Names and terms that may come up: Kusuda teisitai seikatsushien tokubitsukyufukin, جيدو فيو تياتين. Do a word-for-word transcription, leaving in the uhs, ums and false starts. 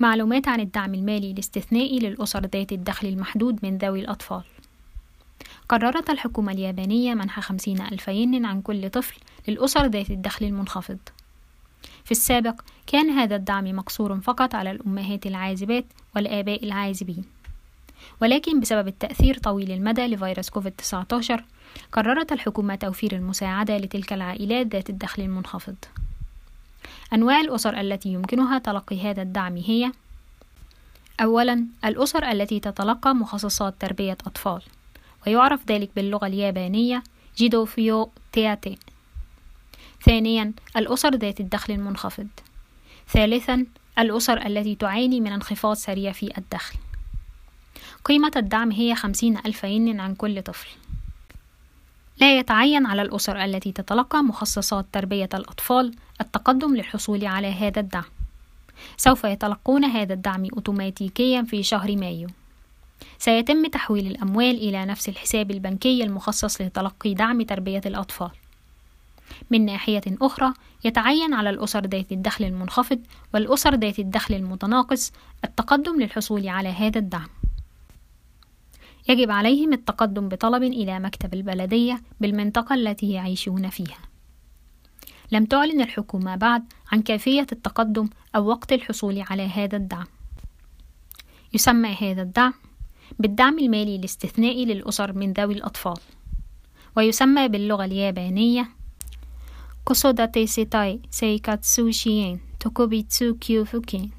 معلومات عن الدعم المالي الاستثنائي للأسر ذات الدخل المحدود من ذوي الأطفال. قررت الحكومة اليابانية منح خمسين ألف ين عن كل طفل للأسر ذات الدخل المنخفض. في السابق كان هذا الدعم مقصور فقط على الأمهات العازبات والآباء العازبين، ولكن بسبب التأثير طويل المدى لفيروس كوفيد تسعة عشر قررت الحكومة توفير المساعدة لتلك العائلات ذات الدخل المنخفض. أنواع الأسر التي يمكنها تلقي هذا الدعم هي: أولاً، الأسر التي تتلقى مخصصات تربية أطفال، ويعرف ذلك باللغة اليابانية جيدو فيو تياتين. ثانياً، الأسر ذات الدخل المنخفض. ثالثاً، الأسر التي تعاني من انخفاض سريع في الدخل. قيمة الدعم هي خمسين ألف ين عن كل طفل. لا يتعين على الأسر التي تتلقى مخصصات تربية الأطفال التقدم للحصول على هذا الدعم. سوف يتلقون هذا الدعم أوتوماتيكيا في شهر مايو. سيتم تحويل الأموال إلى نفس الحساب البنكي المخصص لتلقي دعم تربية الأطفال. من ناحية أخرى، يتعين على الأسر ذات الدخل المنخفض والأسر ذات الدخل المتناقص التقدم للحصول على هذا الدعم. يجب عليهم التقدم بطلب إلى مكتب البلدية بالمنطقة التي يعيشون فيها. لم تعلن الحكومة بعد عن كيفية التقدم أو وقت الحصول على هذا الدعم. يسمى هذا الدعم بالدعم المالي الاستثنائي للأسر من ذوي الأطفال، ويسمى باللغة اليابانية Kusuda teisitai seikatsushien tokubitsukyufukin.